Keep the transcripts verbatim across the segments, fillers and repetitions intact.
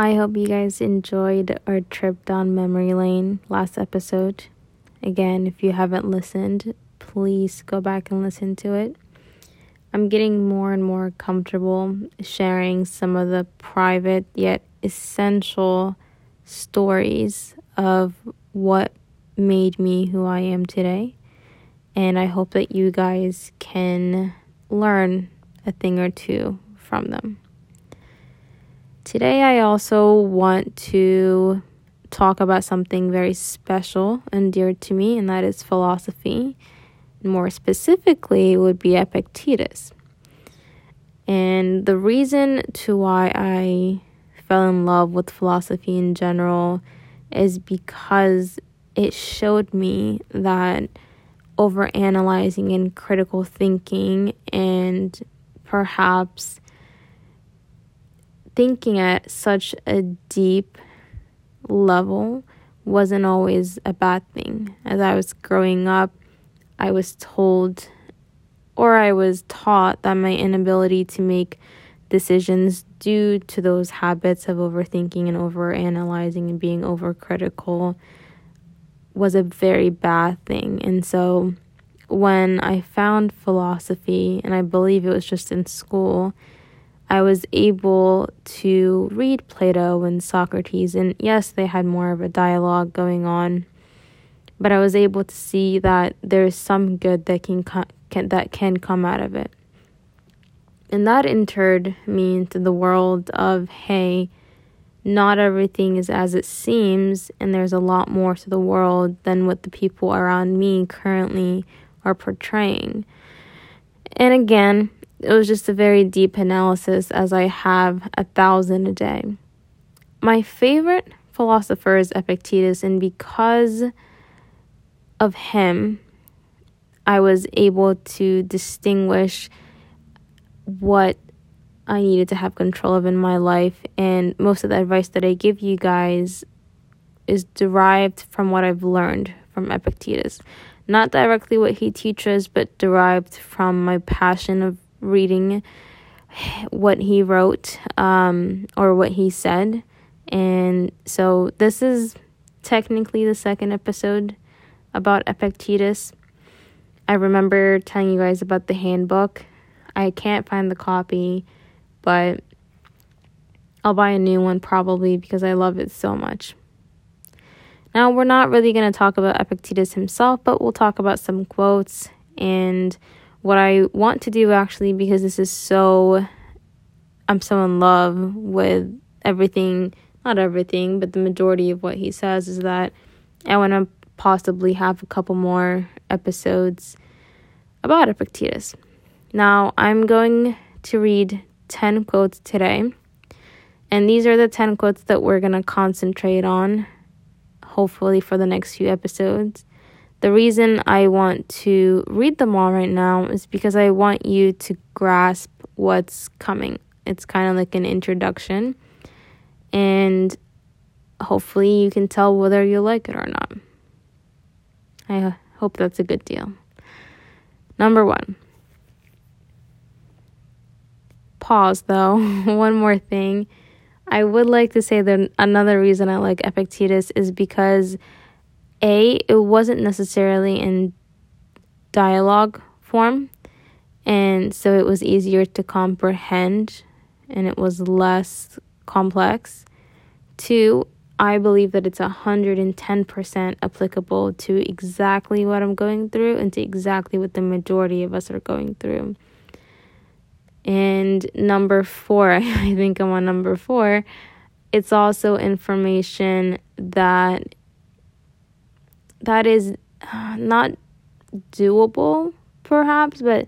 I hope you guys enjoyed our trip down memory lane last episode. Again, if you haven't listened, please go back and listen to it. I'm getting more and more comfortable sharing some of the private yet essential stories of what made me who I am today. And I hope that you guys can learn a thing or two from them. Today, I also want to talk about something very special and dear to me, and that is philosophy. More specifically, it would be Epictetus. And the reason to why I fell in love with philosophy in general is because it showed me that overanalyzing and critical thinking, and perhaps thinking at such a deep level, wasn't always a bad thing. As I was growing up, I was told or I was taught that my inability to make decisions due to those habits of overthinking and overanalyzing and being overcritical was a very bad thing. And so when I found philosophy, and I believe it was just in school, I was able to read Plato and Socrates, and yes, they had more of a dialogue going on, but I was able to see that there is some good that can, co- can that can come out of it. And that entered me into the world of, hey, not everything is as it seems, and there's a lot more to the world than what the people around me currently are portraying. And again, it was just a very deep analysis, as I have a thousand a day. My favorite philosopher is Epictetus, and because of him, I was able to distinguish what I needed to have control of in my life. And most of the advice that I give you guys is derived from what I've learned from Epictetus. Not directly what he teaches, but derived from my passion of reading what he wrote um, or what he said. And so this is technically the second episode about Epictetus. I remember telling you guys about the handbook. I can't find the copy, but I'll buy a new one probably because I love it so much. Now, we're not really going to talk about Epictetus himself, but we'll talk about some quotes. And what I want to do, actually, because this is so, I'm so in love with everything, not everything, but the majority of what he says, is that I want to possibly have a couple more episodes about Epictetus. Now, I'm going to read ten quotes today, and these are the ten quotes that we're going to concentrate on, hopefully, for the next few episodes. The reason I want to read them all right now is because I want you to grasp what's coming. It's kind of like an introduction, and hopefully you can tell whether you like it or not. I hope that's a good deal. Number one. Pause, though. One more thing. I would like to say that another reason I like Epictetus is because, A, it wasn't necessarily in dialogue form, and so it was easier to comprehend, and it was less complex. Two, I believe that it's one hundred ten percent applicable to exactly what I'm going through and to exactly what the majority of us are going through. And number four, I think I'm on number four, it's also information that that is not doable, perhaps, but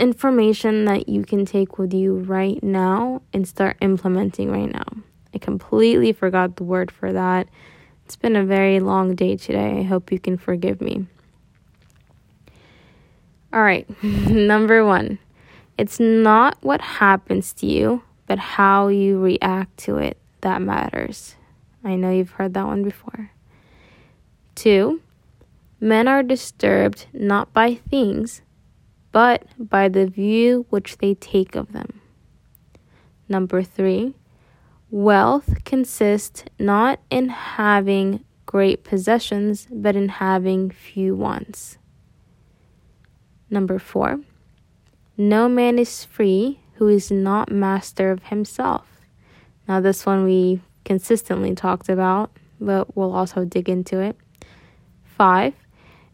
information that you can take with you right now and start implementing right now. I completely forgot the word for that. It's been a very long day today. I hope you can forgive me. All right, number one. It's not what happens to you, but how you react to it that matters. I know you've heard that one before. Two, men are disturbed not by things, but by the view which they take of them. Number three, Wealth consists not in having great possessions, but in having few wants. Number four, no man is free who is not master of himself. Now this one we consistently talked about, but we'll also dig into it. Five,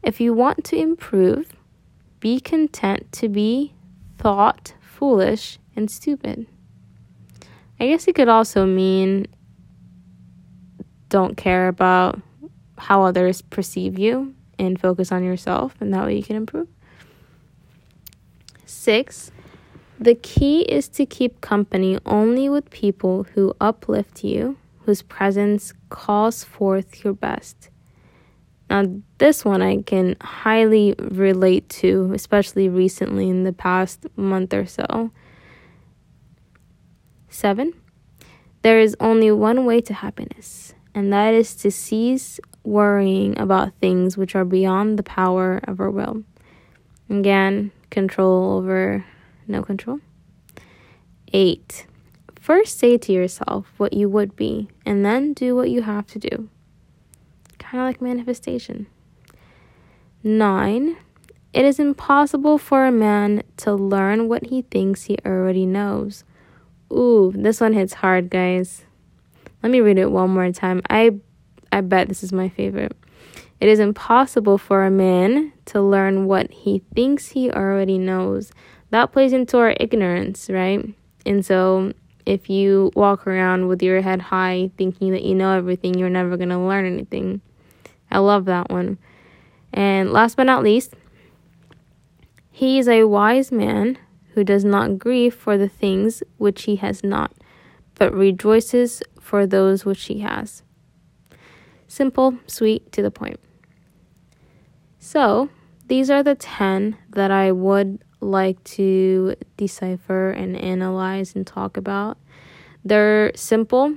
if you want to improve, be content to be thought foolish and stupid. I guess it could also mean don't care about how others perceive you and focus on yourself, and that way you can improve. Six, the key is to keep company only with people who uplift you, whose presence calls forth your best. Now, this one I can highly relate to, especially recently in the past month or so. Seven, there is only one way to happiness, and that is to cease worrying about things which are beyond the power of our will. Again, control over no control. Eight, first say to yourself what you would be, and then do what you have to do. Kind of like manifestation. Nine, it is impossible for a man to learn what he thinks he already knows. Ooh, this one hits hard, guys. Let me read it one more time. I I bet this is my favorite. It is impossible for a man to learn what he thinks he already knows. That plays into our ignorance, right? And so if you walk around with your head high thinking that you know everything, you're never going to learn anything. I love that one. And last but not least, he is a wise man who does not grieve for the things which he has not, but rejoices for those which he has. Simple, sweet, to the point. So, these are the ten that I would like to decipher and analyze and talk about. They're simple,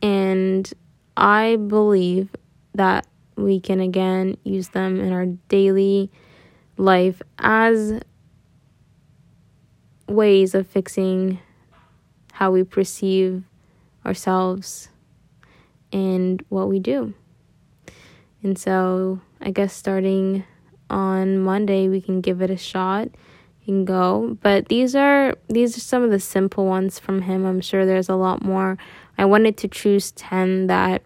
and I believe that we can, again, use them in our daily life as ways of fixing how we perceive ourselves and what we do. And so I guess starting on Monday we can give it a shot and go. But these are these are some of the simple ones from him. I'm sure there's a lot more. I wanted to choose ten that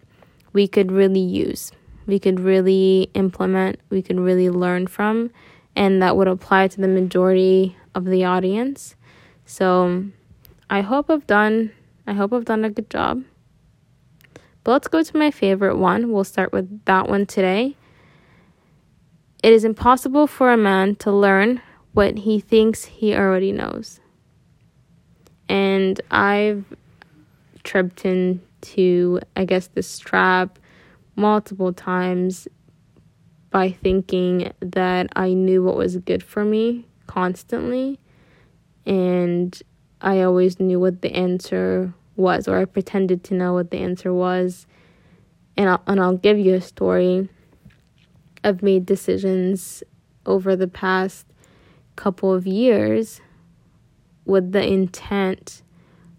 we could really use, we could really implement, we could really learn from, and that would apply to the majority of the audience. So I hope I've done I hope I've done a good job. But let's go to my favorite one. We'll start with that one today. It is impossible for a man to learn what he thinks he already knows. And I've tripped into, I guess, this trap multiple times by thinking that I knew what was good for me constantly, and I always knew what the answer was, or I pretended to know what the answer was. And I'll, and I'll give you a story. I've made decisions over the past couple of years with the intent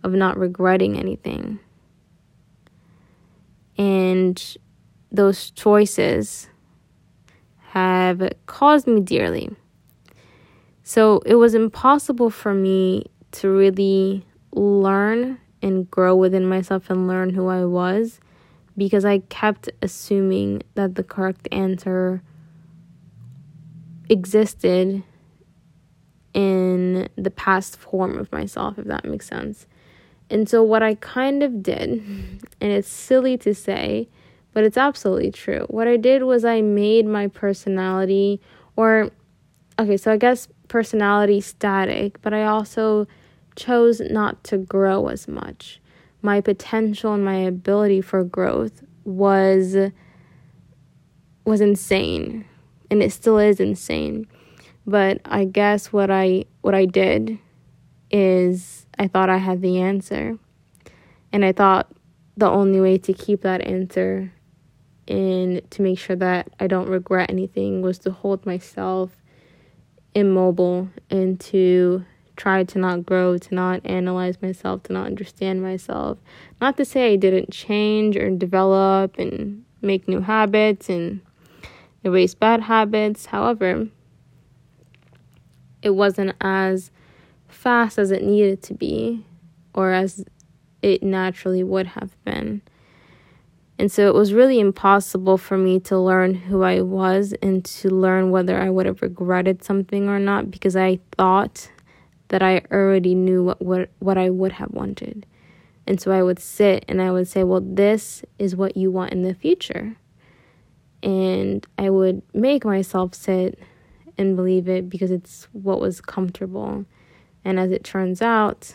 of not regretting anything, and those choices have caused me dearly. So it was impossible for me to really learn and grow within myself and learn who I was, because I kept assuming that the correct answer existed in the past form of myself, if that makes sense. And so what I kind of did, and it's silly to say, but it's absolutely true. What I did was I made my personality, or, okay, so I guess personality static, but I also chose not to grow as much. My potential and my ability for growth was was insane, and it still is insane. But I guess what I what I did is I thought I had the answer, and I thought the only way to keep that answer and to make sure that I don't regret anything was to hold myself immobile and to try to not grow, to not analyze myself, to not understand myself. Not to say I didn't change or develop and make new habits and erase bad habits. However, it wasn't as fast as it needed to be or as it naturally would have been. And so it was really impossible for me to learn who I was and to learn whether I would have regretted something or not, because I thought that I already knew what, what, what I would have wanted. And so I would sit and I would say, well, this is what you want in the future. And I would make myself sit and believe it because it's what was comfortable. And as it turns out,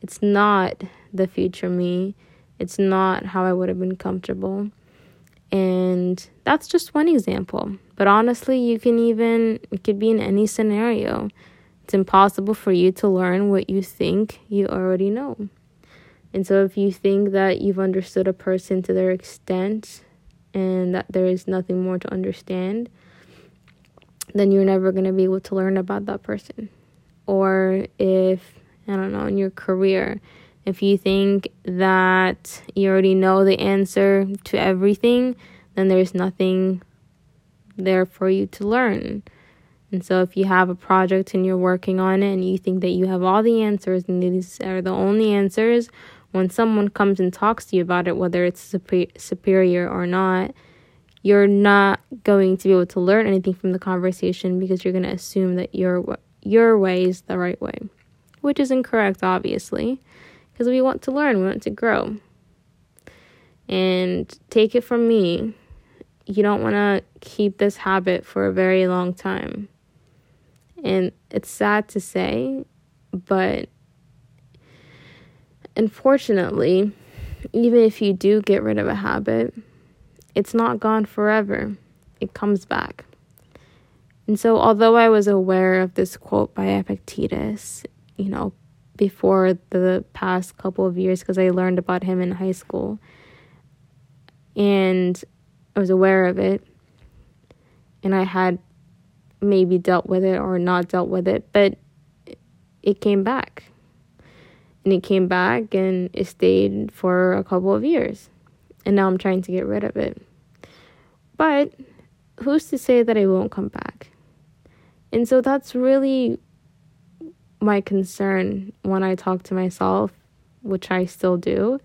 it's not the future me. It's not how I would have been comfortable. And that's just one example. But honestly, you can even, it could be in any scenario. It's impossible for you to learn what you think you already know. And so if you think that you've understood a person to their extent and that there is nothing more to understand, then you're never going to be able to learn about that person. Or if, I don't know, in your career, if you think that you already know the answer to everything, then there's nothing there for you to learn. And so if you have a project and you're working on it and you think that you have all the answers and these are the only answers, when someone comes and talks to you about it, whether it's super- superior or not, you're not going to be able to learn anything from the conversation because you're going to assume that your, your way is the right way, which is incorrect, obviously. Because we want to learn, we want to grow. And take it from me, you don't want to keep this habit for a very long time. And it's sad to say, but unfortunately, even if you do get rid of a habit, it's not gone forever. It comes back. And so although I was aware of this quote by Epictetus, you know, before the past couple of years, because I learned about him in high school and I was aware of it and I had maybe dealt with it or not dealt with it, but it came back and it came back and it stayed for a couple of years, and now I'm trying to get rid of it, but who's to say that it won't come back? And so that's really my concern when I talk to myself, which I still do,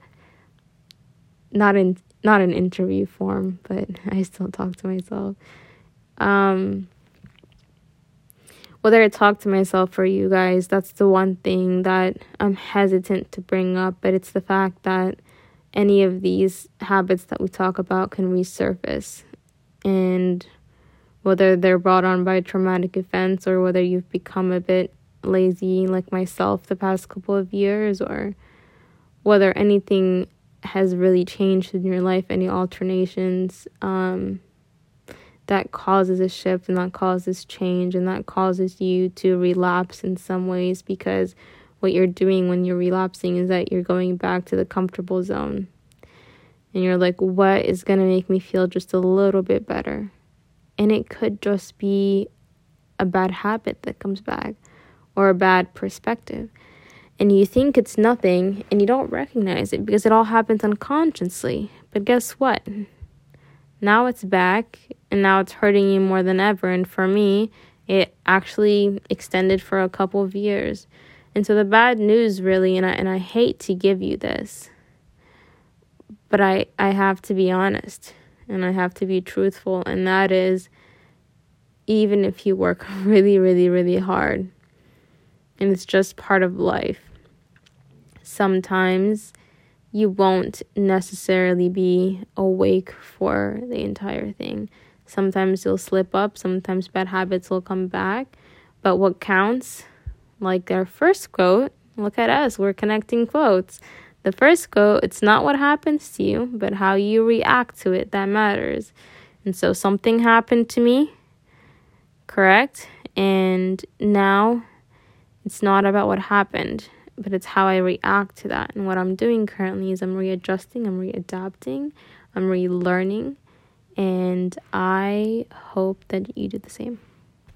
not in not in interview form, but I still talk to myself. Um, whether I talk to myself or you guys, that's the one thing that I'm hesitant to bring up, but it's the fact that any of these habits that we talk about can resurface, and whether they're brought on by traumatic events or whether you've become a bit lazy like myself the past couple of years, or whether anything has really changed in your life, any alternations um that causes a shift and that causes change and that causes you to relapse in some ways, because what you're doing when you're relapsing is that you're going back to the comfortable zone and you're like, what is going to make me feel just a little bit better? And it could just be a bad habit that comes back, or a bad perspective. And you think it's nothing and you don't recognize it because it all happens unconsciously. But guess what? Now it's back and now it's hurting you more than ever. And for me, it actually extended for a couple of years. And so the bad news really, and I, and I hate to give you this, but I, I have to be honest and I have to be truthful. And that is, even if you work really, really, really hard, and it's just part of life, sometimes you won't necessarily be awake for the entire thing. Sometimes you'll slip up. Sometimes bad habits will come back. But what counts, like our first quote, look at us, we're connecting quotes. The first quote, it's not what happens to you, but how you react to it that matters. And so something happened to me, correct? And now it's not about what happened, but it's how I react to that. And what I'm doing currently is I'm readjusting, I'm readapting, I'm relearning, and I hope that you do the same.